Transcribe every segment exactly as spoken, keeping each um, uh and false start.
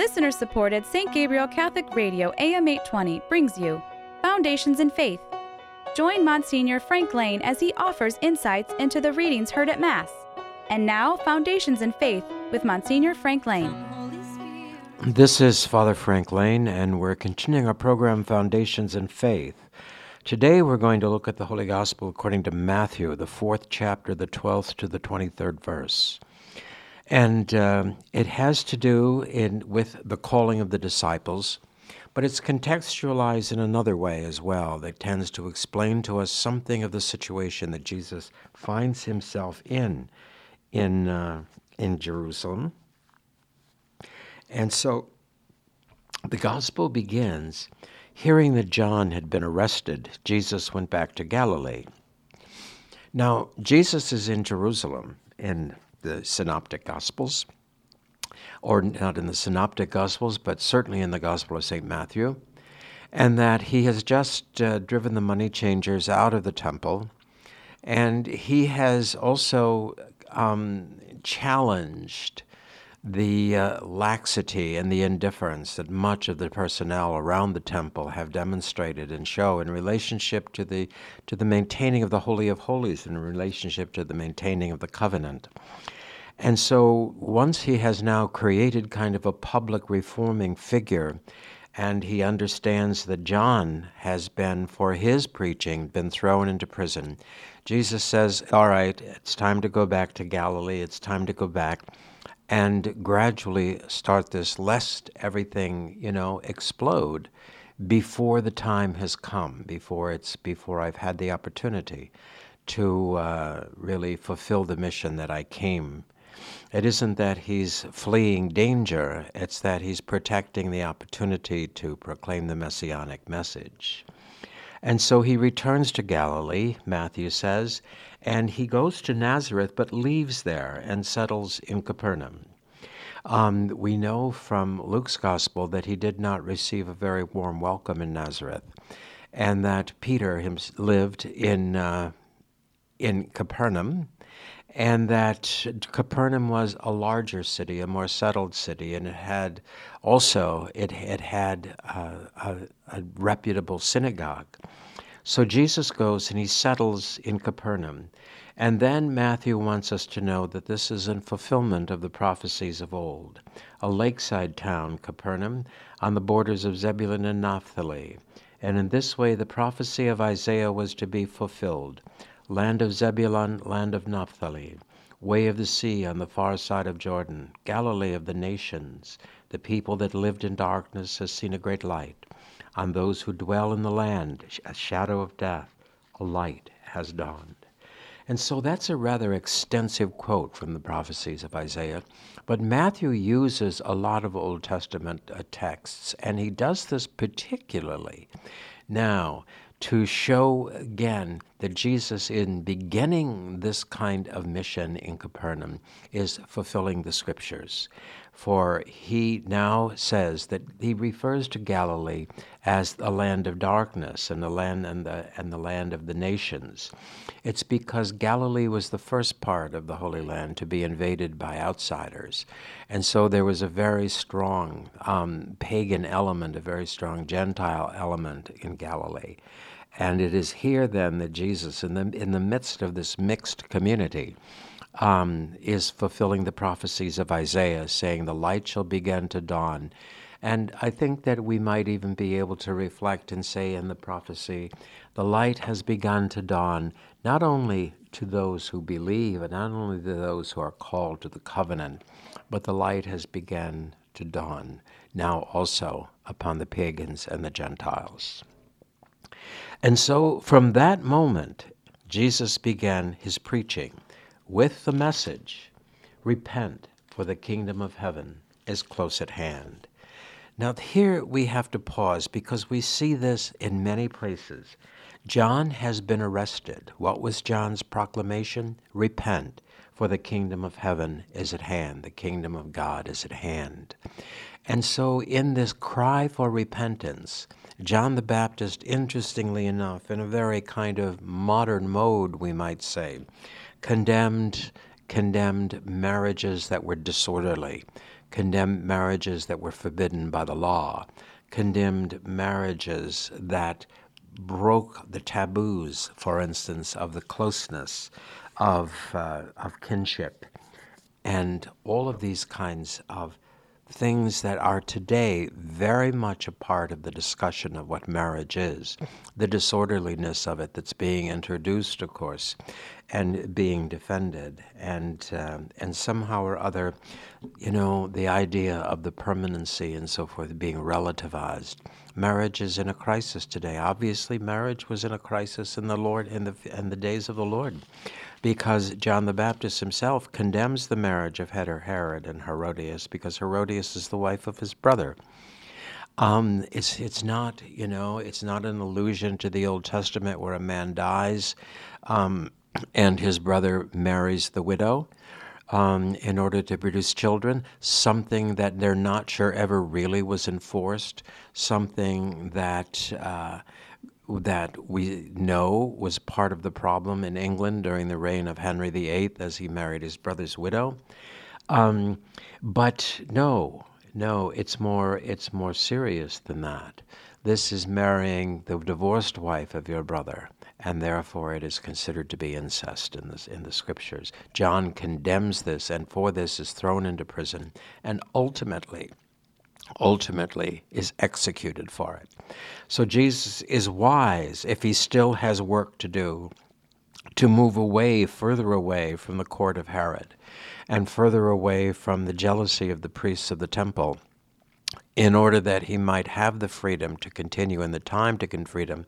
Listener-supported Saint Gabriel Catholic Radio A M eight twenty brings you Foundations in Faith. Join Monsignor Frank Lane as he offers insights into the readings heard at Mass. And now, Foundations in Faith with Monsignor Frank Lane. This is Father Frank Lane, and we're continuing our program, Foundations in Faith. Today we're going to look at the Holy Gospel according to Matthew, the fourth chapter, the twelfth to the twenty-third verse. And uh, it has to do in, with the calling of the disciples, but it's contextualized in another way as well that tends to explain to us something of the situation that Jesus finds himself in, in, uh, in Jerusalem. And so the Gospel begins, hearing that John had been arrested, Jesus went back to Galilee. Now, Jesus is in Jerusalem in the Synoptic Gospels, or not in the Synoptic Gospels, but certainly in the Gospel of Saint Matthew, and that he has just uh, driven the money changers out of the temple, and he has also um, challenged the uh, laxity and the indifference that much of the personnel around the temple have demonstrated and show in relationship to the to the maintaining of the Holy of Holies, in relationship to the maintaining of the covenant. And so once he has now created kind of a public reforming figure, and he understands that John has been, for his preaching, been thrown into prison, Jesus says, all right, it's time to go back to Galilee, it's time to go back and gradually start this, lest everything, you know, explode before the time has come, before it's before I've had the opportunity to uh, really fulfill the mission that I came. It isn't that he's fleeing danger, it's that he's protecting the opportunity to proclaim the messianic message. And so he returns to Galilee, Matthew says, and he goes to Nazareth but leaves there and settles in Capernaum. Um, we know from Luke's Gospel that he did not receive a very warm welcome in Nazareth, and that Peter himself lived in uh, in Capernaum, and that Capernaum was a larger city, a more settled city, and it had also it, it had uh, a, a reputable synagogue. So Jesus goes and he settles in Capernaum. And then Matthew wants us to know that this is in fulfillment of the prophecies of old. A lakeside town, Capernaum, on the borders of Zebulun and Naphtali. And in this way the prophecy of Isaiah was to be fulfilled. Land of Zebulun, land of Naphtali, way of the sea on the far side of Jordan, Galilee of the nations, the people that lived in darkness has seen a great light. On those who dwell in the land, a shadow of death, a light has dawned. And so that's a rather extensive quote from the prophecies of Isaiah. But Matthew uses a lot of Old Testament uh, texts, and he does this particularly now to show again that Jesus, in beginning this kind of mission in Capernaum, is fulfilling the Scriptures. For he now says that he refers to Galilee as the land of darkness and the land and the and the land of the nations. It's because Galilee was the first part of the Holy Land to be invaded by outsiders, and so there was a very strong um, pagan element, a very strong Gentile element in Galilee, and it is here then that Jesus, in the in the midst of this mixed community, Um, is fulfilling the prophecies of Isaiah, saying the light shall begin to dawn. And I think that we might even be able to reflect and say in the prophecy, the light has begun to dawn, not only to those who believe and not only to those who are called to the covenant, but the light has begun to dawn now also upon the pagans and the Gentiles. And so from that moment, Jesus began his preaching with the message, repent, for the kingdom of heaven is close at hand. Now here we have to pause because we see this in many places. John has been arrested. What was John's proclamation? Repent, for the kingdom of heaven is at hand. The kingdom of God is at hand. And so in this cry for repentance, John the Baptist, interestingly enough, in a very kind of modern mode, we might say, condemned condemned marriages that were disorderly, condemned marriages that were forbidden by the law, condemned marriages that broke the taboos, for instance, of the closeness of uh, of kinship, and all of these kinds of things that are today very much a part of the discussion of what marriage is, the disorderliness of it that's being introduced, of course, and being defended, and uh, and somehow or other, you know, the idea of the permanency and so forth being relativized. Marriage is in a crisis today. Obviously, marriage was in a crisis in the Lord in the in the days of the Lord, because John the Baptist himself condemns the marriage of Herod and Herodias, because Herodias is the wife of his brother. Um, it's it's not you know it's not an allusion to the Old Testament where a man dies, um, and his brother marries the widow, um, in order to produce children. Something that they're not sure ever really was enforced. Something that. Uh, that we know was part of the problem in England during the reign of Henry the Eighth as he married his brother's widow. Um, but no, no, it's more it's more serious than that. This is marrying the divorced wife of your brother, and therefore it is considered to be incest in the, in the scriptures. John condemns this, and for this is thrown into prison, and ultimately, ultimately is executed for it. So Jesus is wise, if he still has work to do, to move away, further away from the court of Herod and further away from the jealousy of the priests of the temple, in order that he might have the freedom to continue and the time to con freedom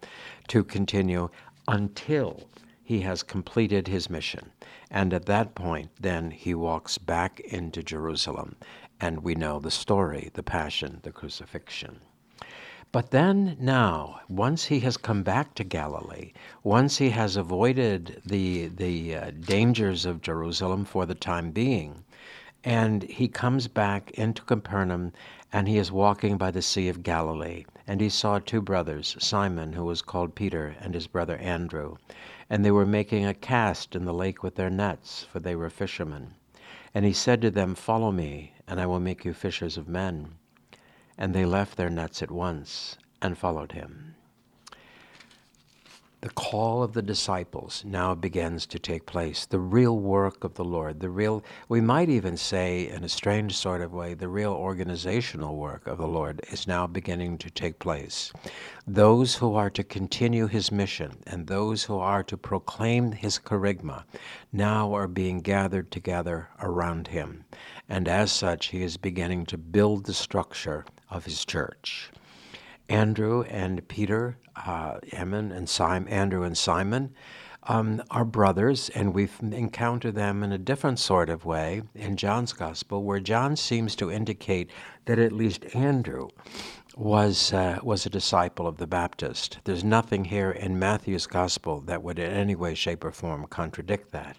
to continue until he has completed his mission. And at that point, then he walks back into Jerusalem. And we know the story, the passion, the crucifixion. But then now, once he has come back to Galilee, once he has avoided the, the uh, dangers of Jerusalem for the time being, and he comes back into Capernaum, and he is walking by the Sea of Galilee, and he saw two brothers, Simon, who was called Peter, and his brother Andrew, and they were making a cast in the lake with their nets, for they were fishermen. And he said to them, "Follow me, and I will make you fishers of men." And they left their nets at once and followed him. The call of the disciples now begins to take place. The real work of the Lord, the real, we might even say in a strange sort of way, the real organizational work of the Lord is now beginning to take place. Those who are to continue his mission and those who are to proclaim his kerygma now are being gathered together around him. And as such, he is beginning to build the structure of his church. Andrew and Peter, uh, Emin and Simon, Andrew and Simon, um, are brothers, and we've encountered them in a different sort of way in John's Gospel, where John seems to indicate that at least Andrew was uh, was a disciple of the Baptist. There's nothing here in Matthew's Gospel that would in any way, shape, or form contradict that.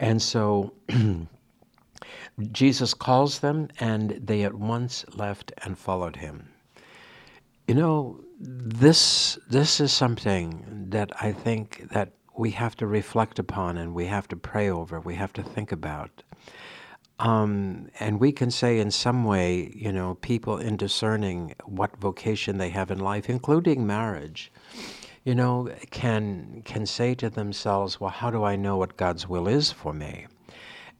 And so Jesus calls them, and they at once left and followed him. You know, this this is something that I think that we have to reflect upon, and we have to pray over, we have to think about. Um, and we can say in some way, you know, people in discerning what vocation they have in life, including marriage, you know, can can say to themselves, well, how do I know what God's will is for me?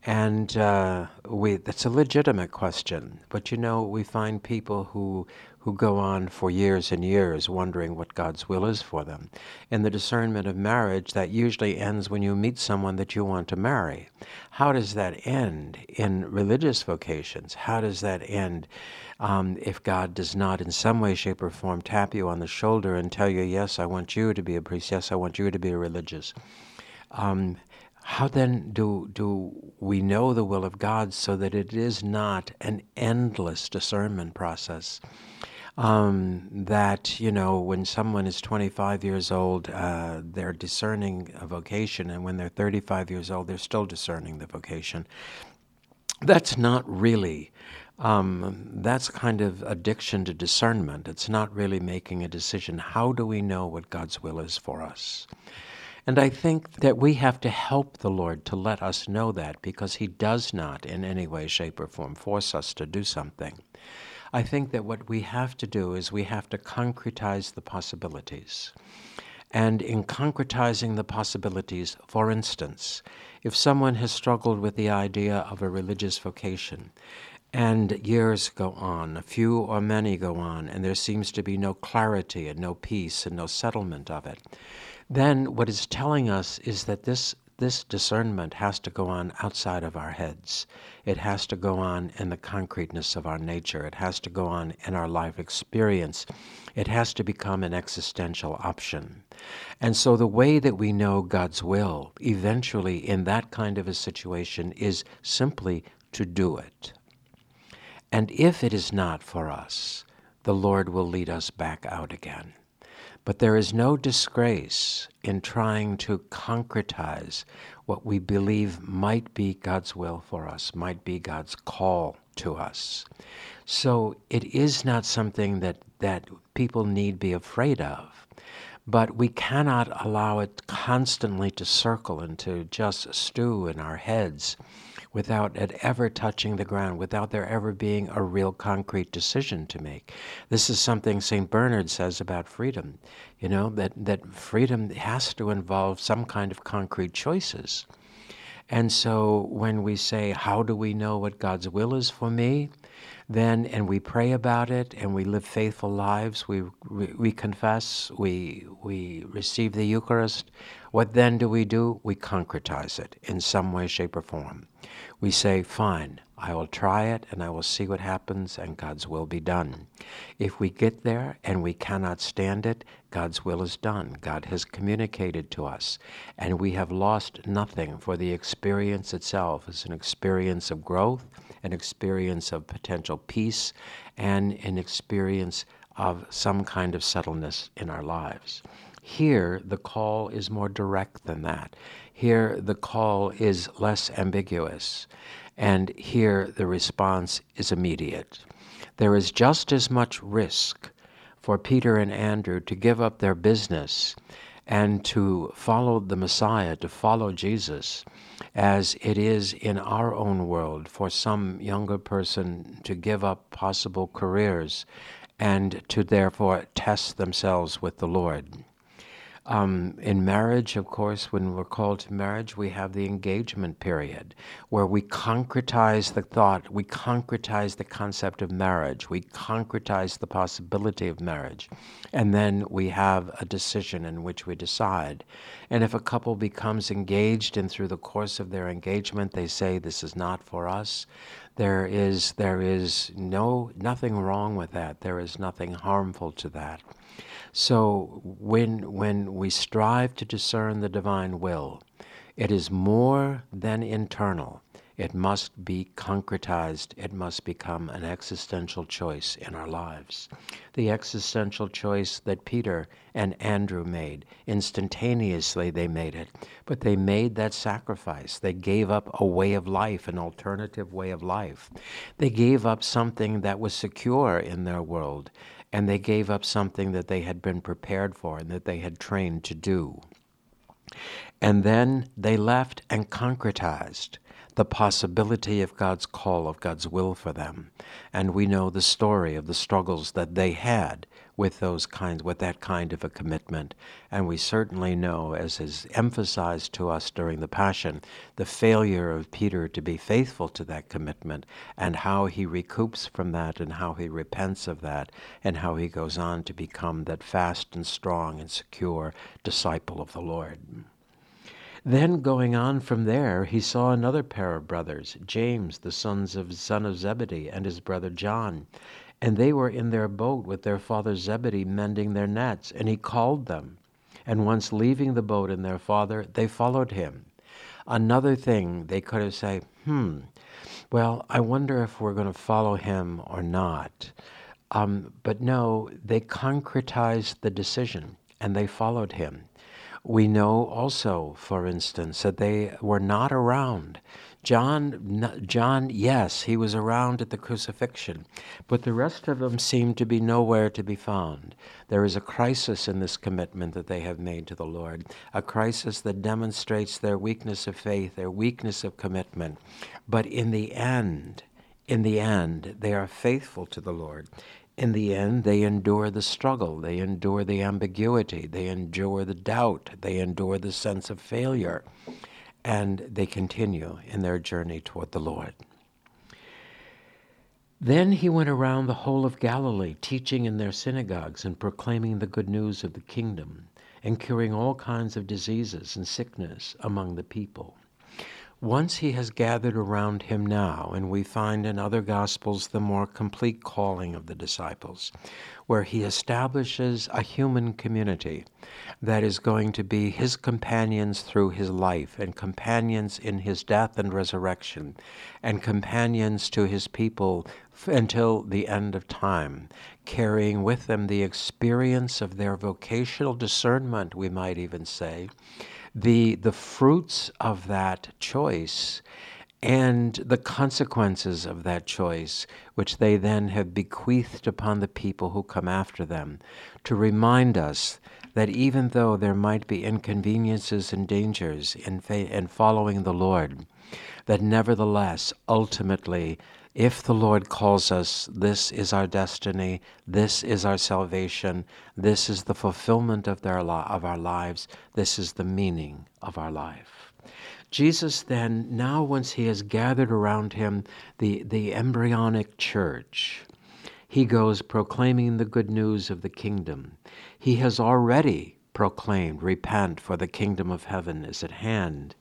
And uh, we that's a legitimate question. But, you know, we find people who... who go on for years and years wondering what God's will is for them. In the discernment of marriage, that usually ends when you meet someone that you want to marry. How does that end in religious vocations? How does that end um, if God does not in some way, shape, or form tap you on the shoulder and tell you, yes, I want you to be a priest, yes, I want you to be religious? Um, how then do do we know the will of God so that it is not an endless discernment process? Um, that, you know, when someone is twenty-five years old, uh, they're discerning a vocation, and when they're thirty-five years old, they're still discerning the vocation. That's not really, um, that's kind of addiction to discernment. It's not really making a decision. How do we know what God's will is for us? And I think that we have to help the Lord to let us know that, because he does not in any way, shape, or form force us to do something. I think that what we have to do is we have to concretize the possibilities. And in concretizing the possibilities, for instance, if someone has struggled with the idea of a religious vocation, and years go on, a few or many go on, and there seems to be no clarity and no peace and no settlement of it, then what it's telling us is that this This discernment has to go on outside of our heads. It has to go on in the concreteness of our nature. It has to go on in our life experience. It has to become an existential option. And so the way that we know God's will eventually in that kind of a situation is simply to do it. And if it is not for us, the Lord will lead us back out again. But there is no disgrace in trying to concretize what we believe might be God's will for us, might be God's call to us. So it is not something that, that people need be afraid of, but we cannot allow it constantly to circle and to just stew in our heads without it ever touching the ground, without there ever being a real concrete decision to make. This is something Saint Bernard says about freedom, you know, that, that freedom has to involve some kind of concrete choices. And so when we say, how do we know what God's will is for me? Then, and we pray about it, and we live faithful lives, we we, we confess, we, we receive the Eucharist. What then do we do? We concretize it in some way, shape, or form. We say, fine, I will try it, and I will see what happens, and God's will be done. If we get there and we cannot stand it, God's will is done. God has communicated to us, and we have lost nothing, for the experience itself is an experience of growth, an experience of potential peace, and an experience of some kind of settledness in our lives. Here, the call is more direct than that. Here, the call is less ambiguous, and here, the response is immediate. There is just as much risk for Peter and Andrew to give up their business and to follow the Messiah, to follow Jesus, as it is in our own world for some younger person to give up possible careers and to therefore test themselves with the Lord. Um, in marriage, of course, when we're called to marriage, we have the engagement period where we concretize the thought, we concretize the concept of marriage, we concretize the possibility of marriage, and then we have a decision in which we decide. And if a couple becomes engaged and through the course of their engagement they say, this is not for us, there is, there is no, nothing wrong with that. There is nothing harmful to that. So when when we strive to discern the divine will, it is more than internal. It must be concretized. It must become an existential choice in our lives. The existential choice that Peter and Andrew made, instantaneously they made it, but they made that sacrifice. They gave up a way of life, an alternative way of life. They gave up something that was secure in their world, and they gave up something that they had been prepared for and that they had trained to do. And then they left and concretized the possibility of God's call, of God's will for them. And we know the story of the struggles that they had with those kinds, with that kind of a commitment. And we certainly know, as is emphasized to us during the Passion, the failure of Peter to be faithful to that commitment and how he recoups from that and how he repents of that and how he goes on to become that fast and strong and secure disciple of the Lord. Then going on from there, he saw another pair of brothers, James, the sons of son of Zebedee, and his brother John. And they were in their boat with their father Zebedee mending their nets, and he called them. And once leaving the boat and their father, they followed him. Another thing they could have said, hmm, well, I wonder if we're going to follow him or not. Um, but no, they concretized the decision, and they followed him. We know also, for instance, that they were not around John, John, yes, he was around at the crucifixion, but the rest of them seem to be nowhere to be found. There is a crisis in this commitment that they have made to the Lord, a crisis that demonstrates their weakness of faith, their weakness of commitment. But in the end, in the end, they are faithful to the Lord. In the end, they endure the struggle, they endure the ambiguity, they endure the doubt, they endure the sense of failure. And they continue in their journey toward the Lord. Then he went around the whole of Galilee, teaching in their synagogues and proclaiming the good news of the kingdom and curing all kinds of diseases and sickness among the people. Once he has gathered around him now, and we find in other Gospels the more complete calling of the disciples, where he establishes a human community that is going to be his companions through his life, and companions in his death and resurrection, and companions to his people until the end of time, carrying with them the experience of their vocational discernment, we might even say, the the fruits of that choice and the consequences of that choice, which they then have bequeathed upon the people who come after them, to remind us that even though there might be inconveniences and dangers in, fa- in following the Lord, that nevertheless, ultimately, if the Lord calls us, this is our destiny, this is our salvation, this is the fulfillment of, their li- of our lives, this is the meaning of our life. Jesus then, now once he has gathered around him the, the embryonic church, he goes proclaiming the good news of the kingdom. He has already proclaimed, repent, for the kingdom of heaven is at hand.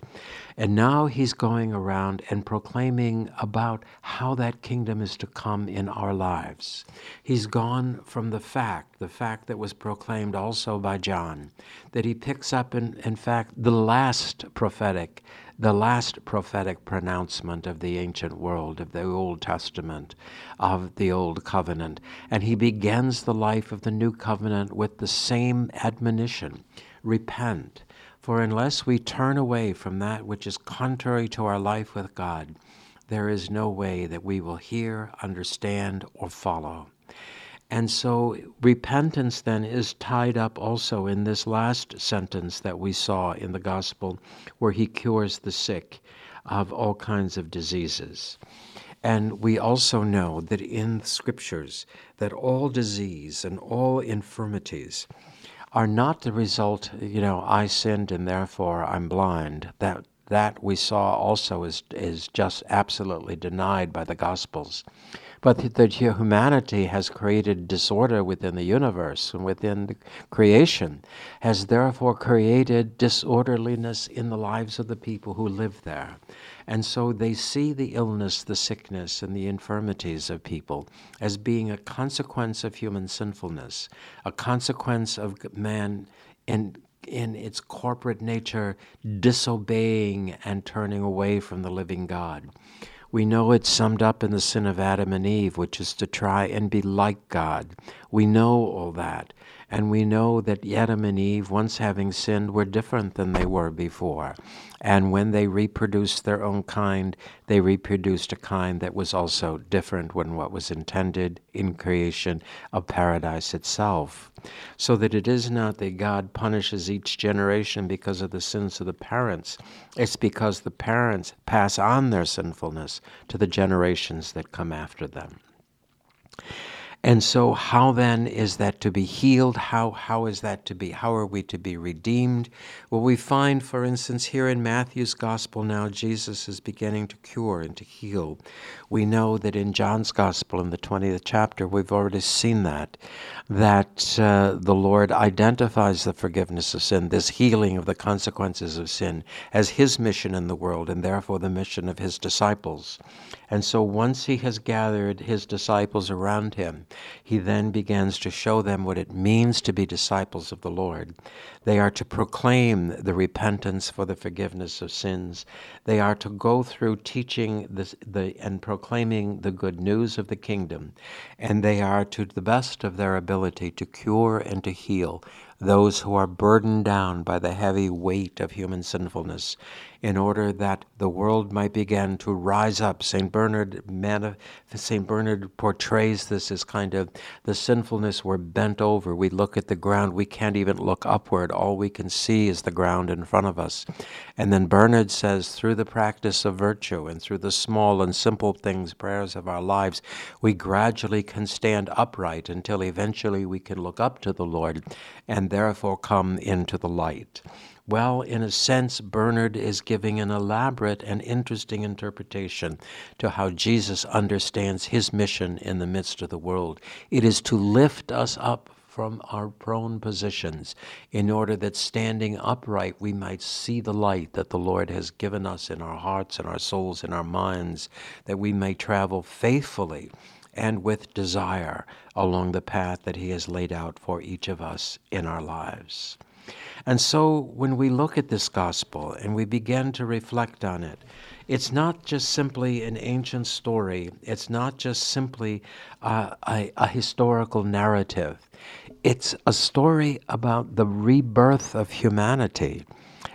And now he's going around and proclaiming about how that kingdom is to come in our lives. He's gone from the fact, the fact that was proclaimed also by John, that he picks up in, in fact the last prophetic, the last prophetic pronouncement of the ancient world, of the Old Testament, of the Old Covenant. And he begins the life of the New Covenant with the same admonition, repent. For unless we turn away from that which is contrary to our life with God, there is no way that we will hear, understand, or follow. And so repentance then is tied up also in this last sentence that we saw in the Gospel, where he cures the sick of all kinds of diseases. And we also know that in the Scriptures that all disease and all infirmities are not the result, you know, I sinned and therefore I'm blind. That that we saw also is is just absolutely denied by the Gospels. But that humanity has created disorder within the universe and within the creation, has therefore created disorderliness in the lives of the people who live there. And so they see the illness, the sickness, and the infirmities of people as being a consequence of human sinfulness, a consequence of man in, in its corporate nature disobeying and turning away from the living God. We know it's summed up in the sin of Adam and Eve, which is to try and be like God. We know all that. And we know that Adam and Eve, once having sinned, were different than they were before. And when they reproduced their own kind, they reproduced a kind that was also different than what was intended in creation of paradise itself. So that it is not that God punishes each generation because of the sins of the parents. It's because the parents pass on their sinfulness to the generations that come after them. And so how then is that to be healed? How how is that to be? How are we to be redeemed? Well, we find, for instance, here in Matthew's Gospel now, Jesus is beginning to cure and to heal. We know that in John's Gospel, in the twentieth chapter, we've already seen that, that uh, the Lord identifies the forgiveness of sin, this healing of the consequences of sin, as his mission in the world, and therefore the mission of his disciples. And so once he has gathered his disciples around him, he then begins to show them what it means to be disciples of the Lord. They are to proclaim the repentance for the forgiveness of sins. They are to go through teaching this, the, and proclaiming the good news of the kingdom. And they are, to the best of their ability, to cure and to heal those who are burdened down by the heavy weight of human sinfulness, in order that the world might begin to rise up. Saint Bernard Saint Bernard portrays this as kind of the sinfulness. We're bent over. We look at the ground. We can't even look upward. All we can see is the ground in front of us. And then Bernard says, through the practice of virtue and through the small and simple things, prayers of our lives, we gradually can stand upright until eventually we can look up to the Lord and therefore come into the light. Well, in a sense, Bernard is giving an elaborate and interesting interpretation to how Jesus understands his mission in the midst of the world. It is to lift us up from our prone positions, in order that standing upright we might see the light that the Lord has given us in our hearts and our souls and our minds, that we may travel faithfully and with desire along the path that he has laid out for each of us in our lives. And so when we look at this gospel and we begin to reflect on it, it's not just simply an ancient story. It's not just simply uh, a, a historical narrative. It's a story about the rebirth of humanity.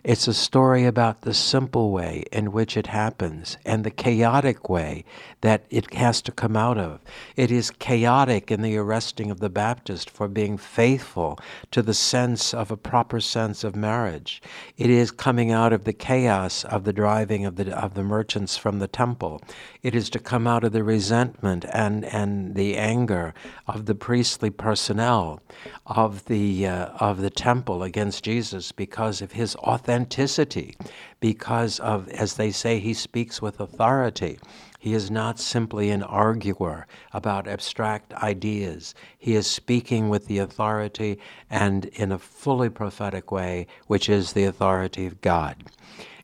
It's a story about the simple way in which it happens and the chaotic way that it has to come out of. It is chaotic in the arresting of the Baptist for being faithful to the sense of a proper sense of marriage. It is coming out of the chaos of the driving of the of the merchants from the temple. It is to come out of the resentment and, and the anger of the priestly personnel of the uh, of the temple against Jesus because of his authenticity. Authenticity, because of, as they say, he speaks with authority. He is not simply an arguer about abstract ideas. He is speaking with the authority and in a fully prophetic way, which is the authority of God.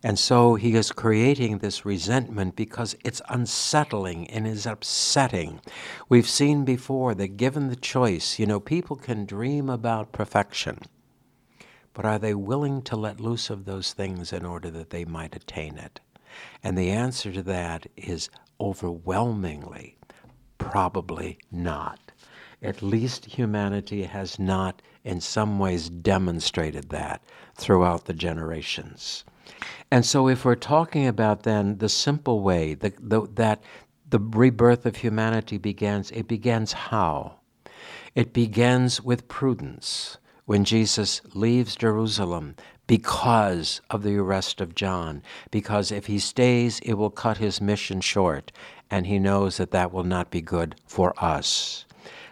And so he is creating this resentment because it's unsettling and is upsetting. We've seen before that given the choice, you know, people can dream about perfection, but are they willing to let loose of those things in order that they might attain it? And the answer to that is overwhelmingly, probably not. At least humanity has not, in some ways, demonstrated that throughout the generations. And so if we're talking about then the simple way the, the, that the rebirth of humanity begins, it begins how? It begins with prudence. When Jesus leaves Jerusalem because of the arrest of John, because if he stays, it will cut his mission short, and he knows that that will not be good for us.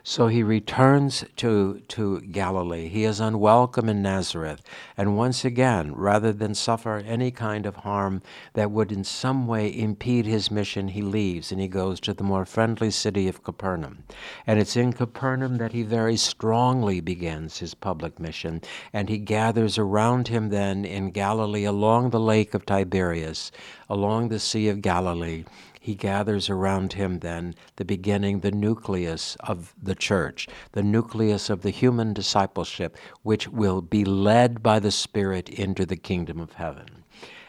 So he returns to, to Galilee. He is unwelcome in Nazareth. And once again, rather than suffer any kind of harm that would in some way impede his mission, he leaves and he goes to the more friendly city of Capernaum. And it's in Capernaum that he very strongly begins his public mission. And he gathers around him then in Galilee along the lake of Tiberias, along the Sea of Galilee. He gathers around him then the beginning, the nucleus of the church, the nucleus of the human discipleship, which will be led by the Spirit into the kingdom of heaven.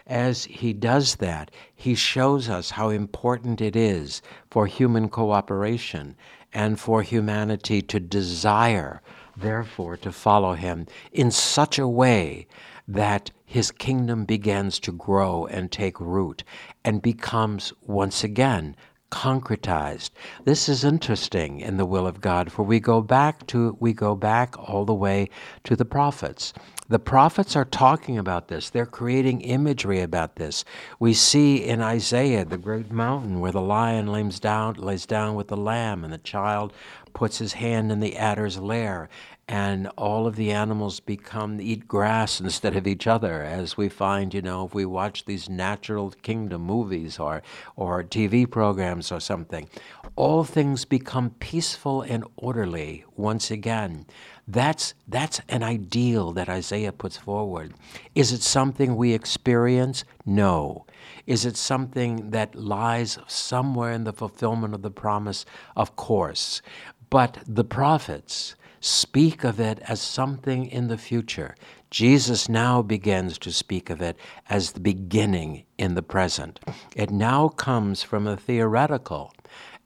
As he does that, he shows us how important it is for human cooperation and for humanity to desire, therefore, to follow him in such a way that his kingdom begins to grow and take root and becomes once again concretized. This is interesting in the will of God, for we go back to we go back all the way to the prophets. The prophets are talking about this. They're creating imagery about this. We see in Isaiah the great mountain where the lion lays down, lays down with the lamb, and the child puts his hand in the adder's lair, and all of the animals become eat grass instead of each other, as we find, you know, if we watch these natural kingdom movies or or T V programs or something. All things become peaceful and orderly once again. That's that's an ideal that Isaiah puts forward. Is it something we experience? No. Is it something that lies somewhere in the fulfillment of the promise? Of course. But the prophets speak of it as something in the future. Jesus now begins to speak of it as the beginning in the present. It now comes from a theoretical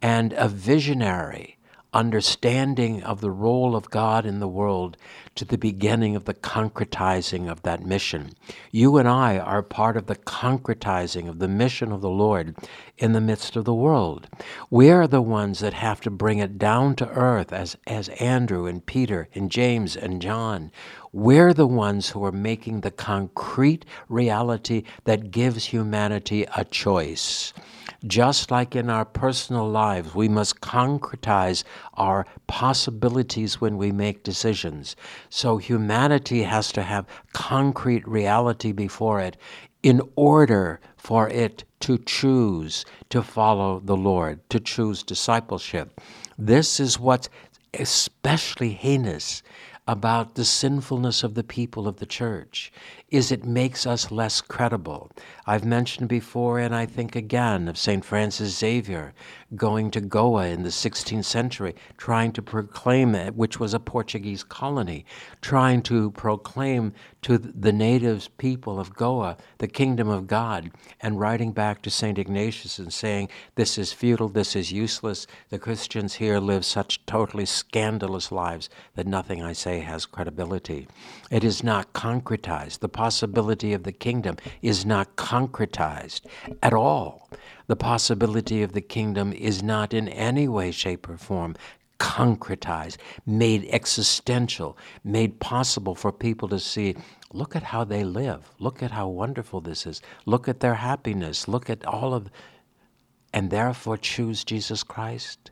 and a visionary understanding of the role of God in the world to the beginning of the concretizing of that mission. You and I are part of the concretizing of the mission of the Lord in the midst of the world. We are the ones that have to bring it down to earth as, as Andrew and Peter and James and John. We're the ones who are making the concrete reality that gives humanity a choice. Just like in our personal lives, we must concretize our possibilities when we make decisions. So humanity has to have concrete reality before it in order for it to choose to follow the Lord, to choose discipleship. This is what's especially heinous about the sinfulness of the people of the church, is it makes us less credible. I've mentioned before, and I think again, of Saint Francis Xavier going to Goa in the sixteenth century, trying to proclaim it, which was a Portuguese colony, trying to proclaim to the natives people of Goa the kingdom of God, and writing back to Saint Ignatius and saying, this is futile, this is useless, the Christians here live such totally scandalous lives that nothing I say has credibility. It is not concretized. The possibility of the kingdom is not concretized at all. The possibility of the kingdom is not in any way, shape, or form concretized, made existential, made possible for people to see, look at how they live, look at how wonderful this is, look at their happiness, look at all of, and therefore choose Jesus Christ.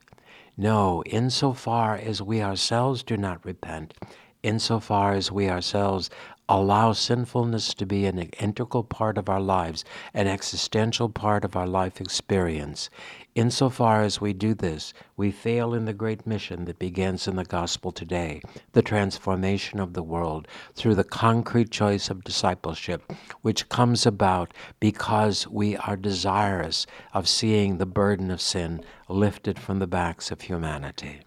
No, insofar as we ourselves do not repent, insofar as we ourselves allow sinfulness to be an integral part of our lives, an existential part of our life experience, insofar as we do this, we fail in the great mission that begins in the gospel today, the transformation of the world through the concrete choice of discipleship, which comes about because we are desirous of seeing the burden of sin lifted from the backs of humanity.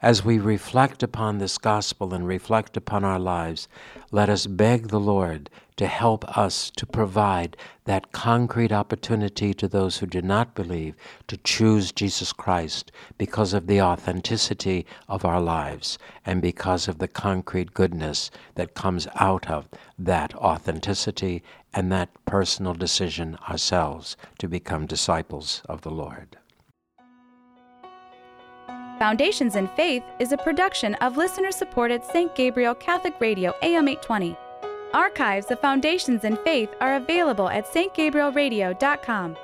As we reflect upon this gospel and reflect upon our lives, let us beg the Lord to help us to provide that concrete opportunity to those who do not believe to choose Jesus Christ because of the authenticity of our lives and because of the concrete goodness that comes out of that authenticity and that personal decision ourselves to become disciples of the Lord. Foundations in Faith is a production of listener-supported Saint Gabriel Catholic Radio A M eight twenty. Archives of Foundations in Faith are available at st gabriel radio dot com.